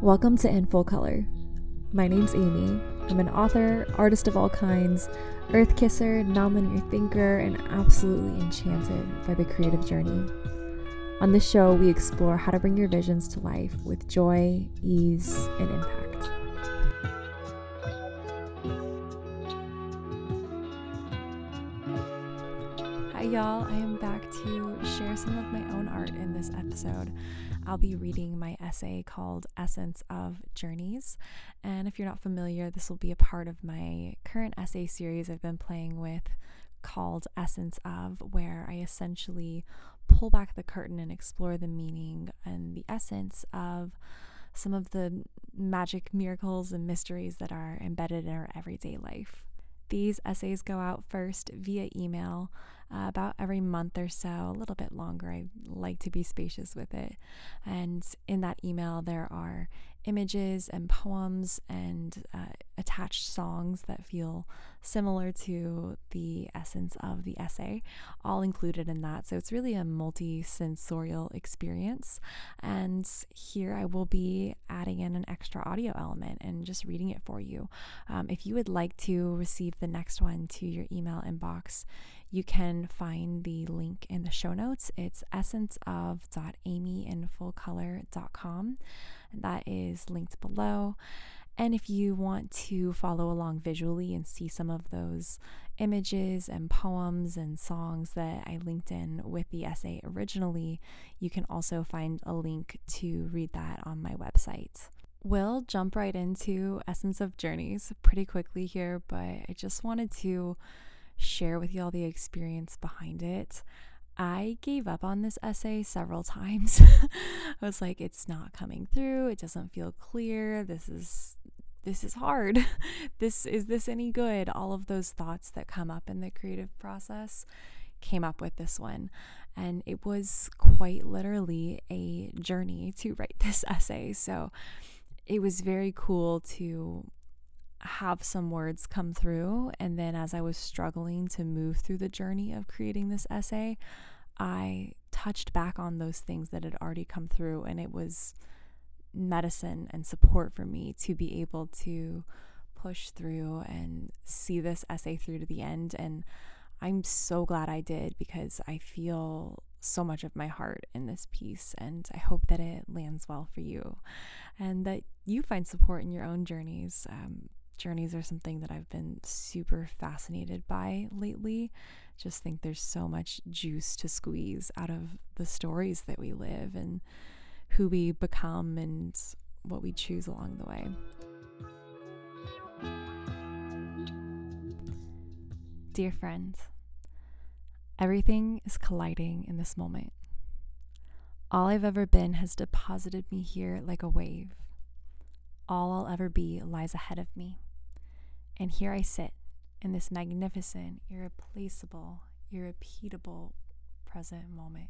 Welcome to In Full Color. My name's Amy. I'm an author, artist of all kinds, earth kisser, nonlinear thinker, and absolutely enchanted by the creative journey. On this show, we explore how to bring your visions to life with joy, ease, and impact. Hi, y'all. I am back to share some of my own art in this episode. I'll be reading my essay called Essence of Journeys, and if you're not familiar, this will be a part of my current essay series I've been playing with called Essence of, where I essentially pull back the curtain and explore the meaning and the essence of some of the magic, miracles, and mysteries that are embedded in our everyday life. These essays go out first via email about every month or so, a little bit longer. I like to be spacious with it. And in that email, there are images and poems and attached songs that feel similar to the essence of the essay, all included in that. So it's really a multi-sensorial experience. And here I will be adding in an extra audio element and just reading it for you. If you would like to receive the next one to your email inbox, you can find the link in the show notes. It's essenceof.amyinfullcolor.com. That is linked below. And if you want to follow along visually and see some of those images and poems and songs that I linked in with the essay originally, you can also find a link to read that on my website. We'll jump right into Essence of Journeys pretty quickly here, but I just wanted to share with y'all the experience behind it. I gave up on this essay several times. I was like, it's not coming through. It doesn't feel clear. This is hard. Is this any good? All of those thoughts that come up in the creative process came up with this one. And it was quite literally a journey to write this essay. So it was very cool to have some words come through, and then as I was struggling to move through the journey of creating this essay, I touched back on those things that had already come through, and it was medicine and support for me to be able to push through and see this essay through to the end. And I'm so glad I did, because I feel so much of my heart in this piece, and I hope that it lands well for you and that you find support in your own journeys. Journeys are something that I've been super fascinated by lately. Just think there's so much juice to squeeze out of the stories that we live and who we become and what we choose along the way. Dear friends, everything is colliding in this moment. All I've ever been has deposited me here like a wave. All I'll ever be lies ahead of me. And here I sit in this magnificent, irreplaceable, irrepeatable present moment.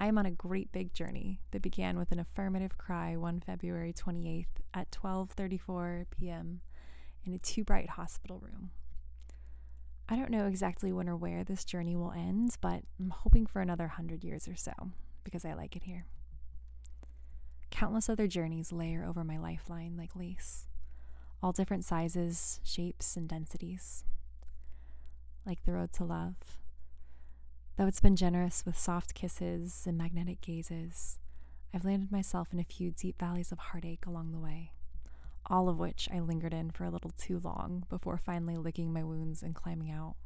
I am on a great big journey that began with an affirmative cry one February 28th at 12:34 p.m. in a too bright hospital room. I don't know exactly when or where this journey will end, but I'm hoping for another 100 years or so, because I like it here. Countless other journeys layer over my lifeline like lace, all different sizes, shapes, and densities. Like the road to love, though it's been generous with soft kisses and magnetic gazes, I've landed myself in a few deep valleys of heartache along the way, all of which I lingered in for a little too long before finally licking my wounds and climbing out.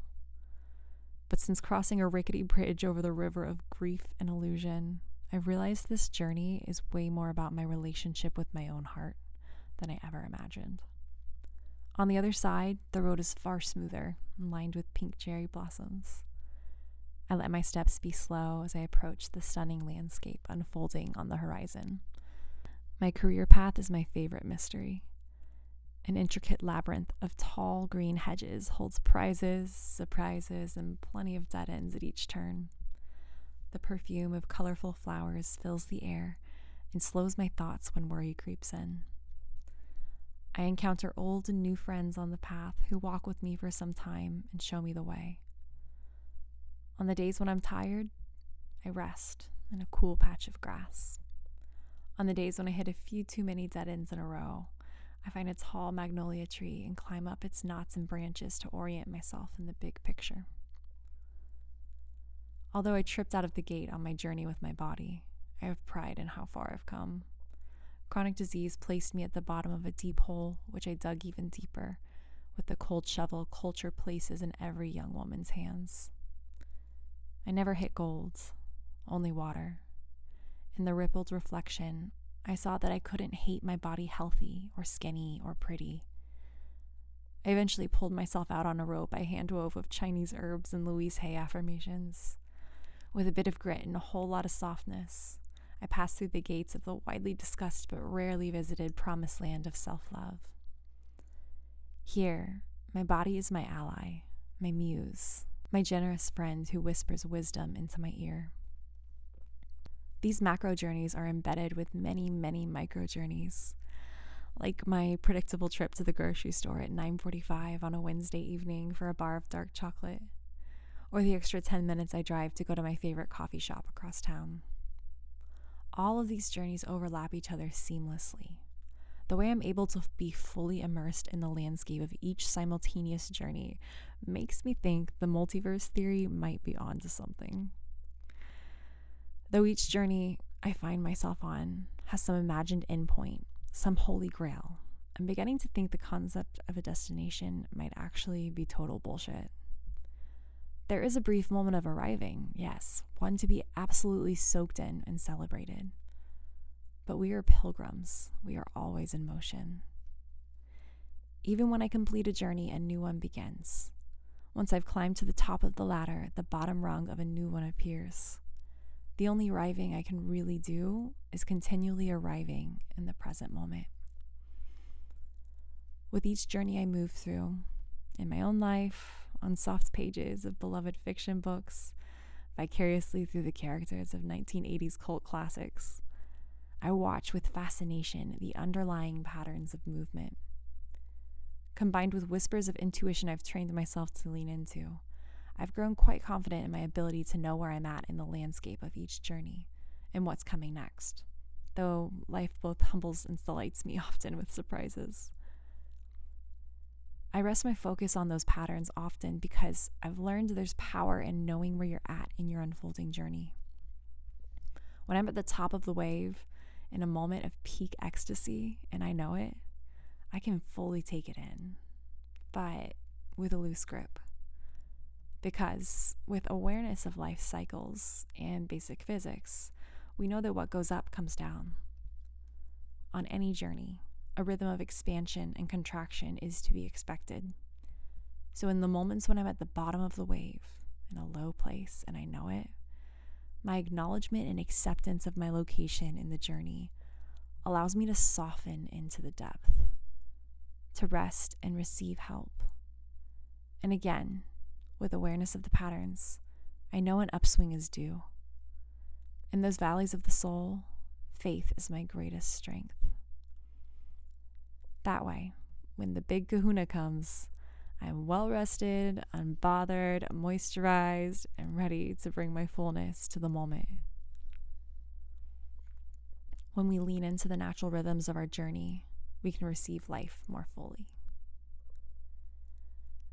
But since crossing a rickety bridge over the river of grief and illusion, I've realized this journey is way more about my relationship with my own heart than I ever imagined. On the other side, the road is far smoother and lined with pink cherry blossoms. I let my steps be slow as I approach the stunning landscape unfolding on the horizon. My career path is my favorite mystery. An intricate labyrinth of tall green hedges holds prizes, surprises, and plenty of dead ends at each turn. The perfume of colorful flowers fills the air and slows my thoughts when worry creeps in. I encounter old and new friends on the path who walk with me for some time and show me the way. On the days when I'm tired, I rest in a cool patch of grass. on the days when I hit a few too many dead ends in a row. I find a tall magnolia tree and climb up its knots and branches to orient myself in the big picture. Although I tripped out of the gate on my journey with my body, I have pride in how far I've come. Chronic disease placed me at the bottom of a deep hole, which I dug even deeper, with the cold shovel culture places in every young woman's hands. I never hit gold, only water. In the rippled reflection, I saw that I couldn't hate my body healthy or skinny or pretty. I eventually pulled myself out on a rope I hand-wove of Chinese herbs and Louise Hay affirmations. With a bit of grit and a whole lot of softness, I passed through the gates of the widely discussed but rarely visited promised land of self-love. Here, my body is my ally, my muse, my generous friend who whispers wisdom into my ear. These macro journeys are embedded with many, many micro journeys, like my predictable trip to the grocery store at 9:45 on a Wednesday evening for a bar of dark chocolate, or the extra 10 minutes I drive to go to my favorite coffee shop across town. All of these journeys overlap each other seamlessly. The way I'm able to be fully immersed in the landscape of each simultaneous journey makes me think the multiverse theory might be onto something. Though each journey I find myself on has some imagined endpoint, some holy grail, I'm beginning to think the concept of a destination might actually be total bullshit. There is a brief moment of arriving, yes, one to be absolutely soaked in and celebrated. But we are pilgrims. We are always in motion. Even when I complete a journey, a new one begins. Once I've climbed to the top of the ladder, the bottom rung of a new one appears. The only arriving I can really do is continually arriving in the present moment. With each journey I move through, in my own life, on soft pages of beloved fiction books, vicariously through the characters of 1980s cult classics, I watch with fascination the underlying patterns of movement. Combined with whispers of intuition I've trained myself to lean into, I've grown quite confident in my ability to know where I'm at in the landscape of each journey and what's coming next, though life both humbles and delights me often with surprises. I rest my focus on those patterns often because I've learned there's power in knowing where you're at in your unfolding journey. When I'm at the top of the wave, in a moment of peak ecstasy, and I know it, I can fully take it in, but with a loose grip. Because with awareness of life cycles and basic physics, we know that what goes up comes down. On any journey, a rhythm of expansion and contraction is to be expected. So in the moments when I'm at the bottom of the wave, in a low place, and I know it, my acknowledgement and acceptance of my location in the journey allows me to soften into the depth, to rest and receive help. And again, with awareness of the patterns, I know an upswing is due. In those valleys of the soul, faith is my greatest strength. That way, when the big kahuna comes, I'm well rested, unbothered, moisturized, and ready to bring my fullness to the moment. When we lean into the natural rhythms of our journey, we can receive life more fully.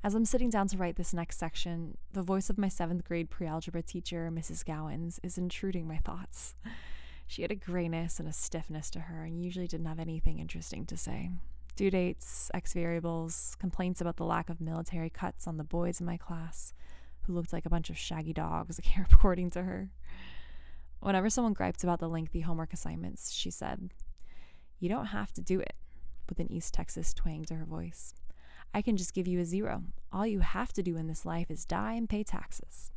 As I'm sitting down to write this next section, the voice of my 7th grade pre-algebra teacher, Mrs. Gowans, is intruding my thoughts. She had a grayness and a stiffness to her and usually didn't have anything interesting to say. Due dates, X variables, complaints about the lack of military cuts on the boys in my class, who looked like a bunch of shaggy dogs, according to her. Whenever someone griped about the lengthy homework assignments, she said, "You don't have to do it," with an East Texas twang to her voice. "I can just give you a zero. All you have to do in this life is die and pay taxes."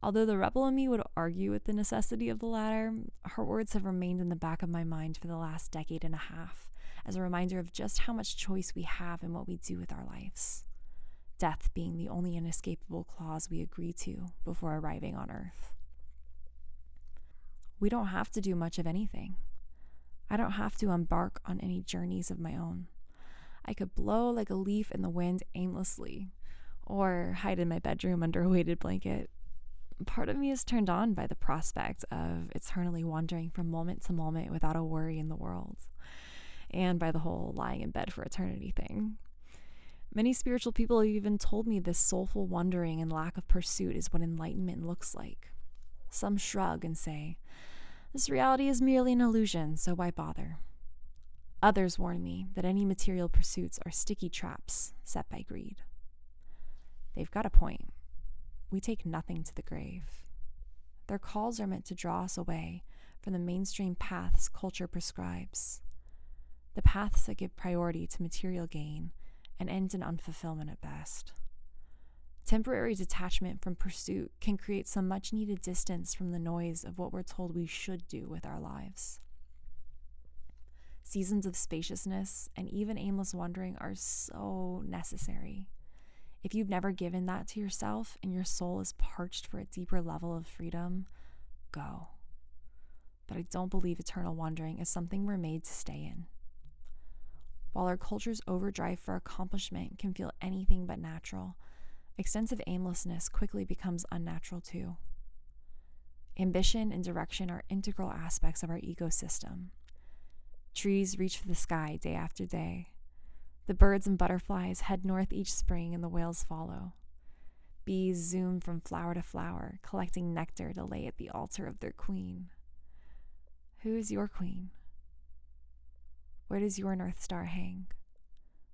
Although the rebel in me would argue with the necessity of the latter, her words have remained in the back of my mind for the last decade and a half as a reminder of just how much choice we have in what we do with our lives, death being the only inescapable clause we agree to before arriving on Earth. We don't have to do much of anything. I don't have to embark on any journeys of my own. I could blow like a leaf in the wind aimlessly, or hide in my bedroom under a weighted blanket. part of me is turned on by the prospect of eternally wandering from moment to moment without a worry in the world, and by the whole lying in bed for eternity thing. Many spiritual people have even told me this soulful wandering and lack of pursuit is what enlightenment looks like. Some shrug and say, "This reality is merely an illusion, so why bother?" Others warn me that any material pursuits are sticky traps set by greed. They've got a point. We take nothing to the grave. Their calls are meant to draw us away from the mainstream paths culture prescribes, the paths that give priority to material gain and end in unfulfillment at best. Temporary detachment from pursuit can create some much-needed distance from the noise of what we're told we should do with our lives. Seasons of spaciousness and even aimless wandering are so necessary. If you've never given that to yourself and your soul is parched for a deeper level of freedom, go. But I don't believe eternal wandering is something we're made to stay in. While our culture's overdrive for accomplishment can feel anything but natural, extensive aimlessness quickly becomes unnatural too. Ambition and direction are integral aspects of our ecosystem. Trees reach for the sky day after day. The birds and butterflies head north each spring, and the whales follow. Bees zoom from flower to flower, collecting nectar to lay at the altar of their queen. Who is your queen? Where does your North Star hang?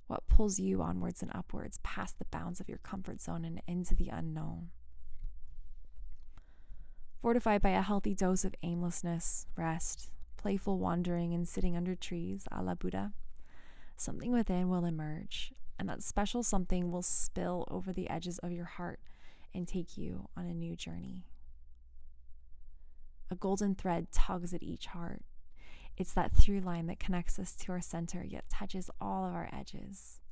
What pulls you onwards and upwards, past the bounds of your comfort zone and into the unknown? Fortified by a healthy dose of aimlessness, rest, playful wandering, and sitting under trees a la Buddha, something within will emerge, and that special something will spill over the edges of your heart and take you on a new journey. A golden thread tugs at each heart. It's that through line that connects us to our center, yet touches all of our edges.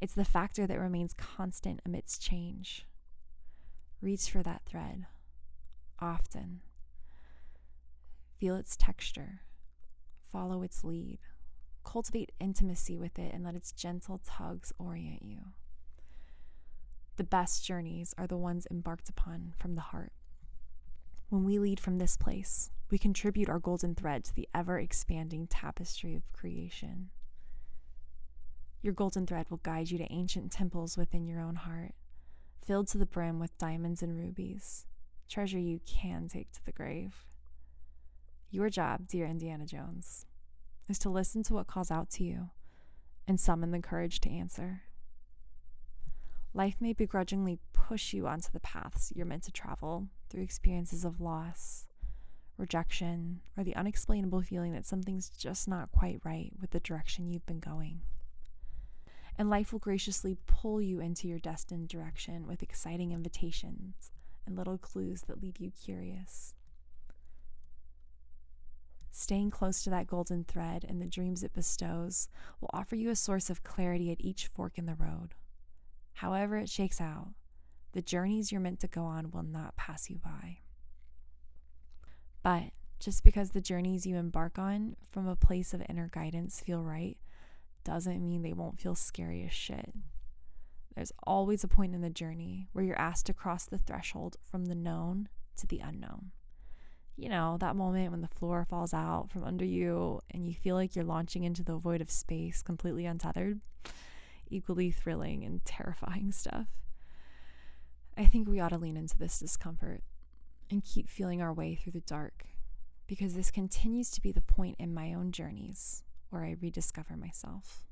It's the factor that remains constant amidst change. Reach for that thread, often. Feel its texture. Follow its lead. Cultivate intimacy with it and let its gentle tugs orient you. The best journeys are the ones embarked upon from the heart. When we lead from this place, we contribute our golden thread to the ever-expanding tapestry of creation. Your golden thread will guide you to ancient temples within your own heart, filled to the brim with diamonds and rubies, treasure you can take to the grave. Your job, dear Indiana Jones, is to listen to what calls out to you and summon the courage to answer. Life may begrudgingly push you onto the paths you're meant to travel through experiences of loss, rejection, or the unexplainable feeling that something's just not quite right with the direction you've been going. And life will graciously pull you into your destined direction with exciting invitations and little clues that leave you curious. Staying close to that golden thread and the dreams it bestows will offer you a source of clarity at each fork in the road. However it shakes out, the journeys you're meant to go on will not pass you by. But just because the journeys you embark on from a place of inner guidance feel right, doesn't mean they won't feel scary as shit. There's always a point in the journey where you're asked to cross the threshold from the known to the unknown. You know, that moment when the floor falls out from under you and you feel like you're launching into the void of space completely untethered. Equally thrilling and terrifying stuff. I think we ought to lean into this discomfort and keep feeling our way through the dark, because this continues to be the point in my own journeys where I rediscover myself.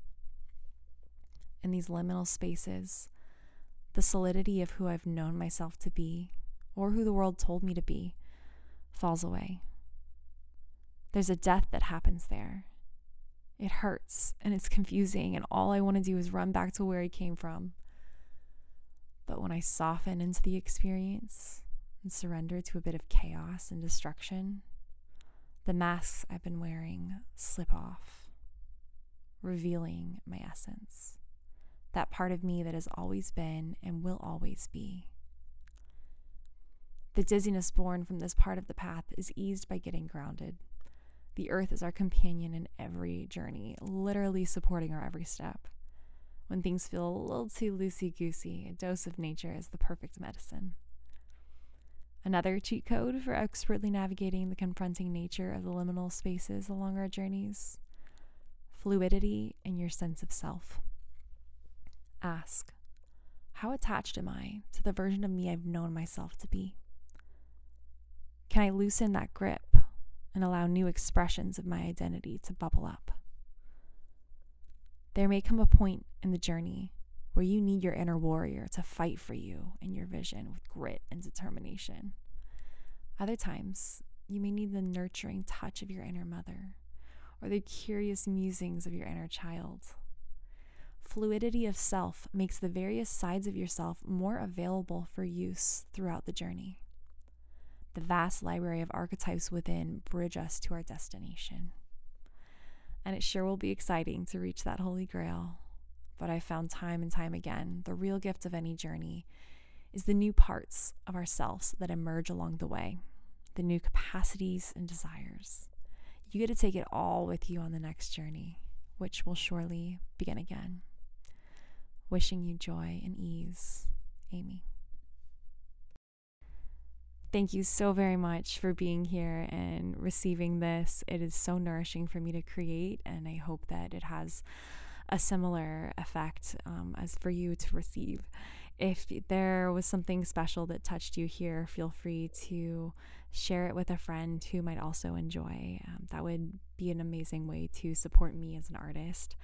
In these liminal spaces, the solidity of who I've known myself to be, or who the world told me to be, falls away. There's a death that happens there. It hurts and it's confusing, and all I want to do is run back to where I came from. But when I soften into the experience and surrender to a bit of chaos and destruction, the masks I've been wearing slip off, revealing my essence, that part of me that has always been and will always be. The dizziness born from this part of the path is eased by getting grounded. The earth is our companion in every journey, literally supporting our every step. When things feel a little too loosey-goosey, a dose of nature is the perfect medicine. Another cheat code for expertly navigating the confronting nature of the liminal spaces along our journeys: fluidity in your sense of self. Ask, how attached am I to the version of me I've known myself to be? Can I loosen that grip and allow new expressions of my identity to bubble up? There may come a point in the journey where you need your inner warrior to fight for you and your vision with grit and determination. Other times, you may need the nurturing touch of your inner mother or the curious musings of your inner child. Fluidity of self makes the various sides of yourself more available for use throughout the journey. The vast library of archetypes within bridge us to our destination. And it sure will be exciting to reach that holy grail. But I found time and time again, the real gift of any journey is the new parts of ourselves that emerge along the way, the new capacities and desires. You get to take it all with you on the next journey, which will surely begin again. Wishing you joy and ease, Amy. Thank you so very much for being here and receiving this. It is so nourishing for me to create, and I hope that it has a similar effect as for you to receive. If there was something special that touched you here, feel free to share it with a friend who might also enjoy. That would be an amazing way to support me as an artist.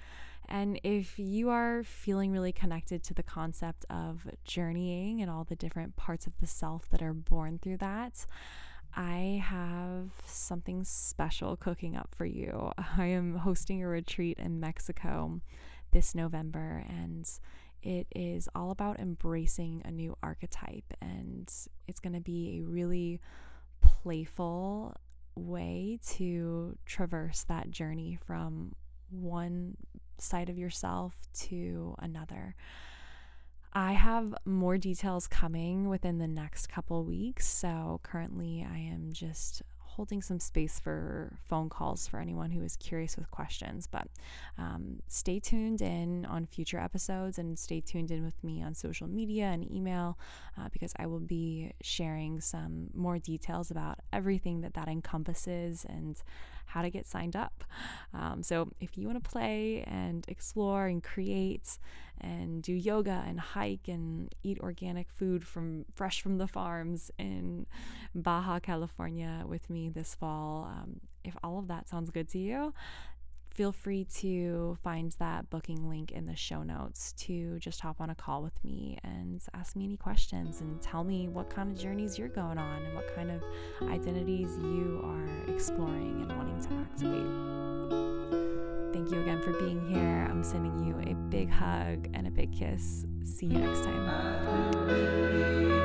And if you are feeling really connected to the concept of journeying and all the different parts of the self that are born through that, I have something special cooking up for you. I am hosting a retreat in Mexico this November, and it is all about embracing a new archetype, and it's going to be a really playful way to traverse that journey from one side of yourself to another. I have more details coming within the next couple weeks, so currently I am just holding some space for phone calls for anyone who is curious with questions, but stay tuned in on future episodes and stay tuned in with me on social media and email, because I will be sharing some more details about everything that encompasses and how to get signed up. So if you want to play and explore and create and do yoga and hike and eat organic food fresh from the farms in Baja California with me this fall, if all of that sounds good to you, feel free to find that booking link in the show notes to just hop on a call with me and ask me any questions and tell me what kind of journeys you're going on and what kind of identities you are exploring and wanting to activate. Thank you again for being here. I'm sending you a big hug and a big kiss. See you next time.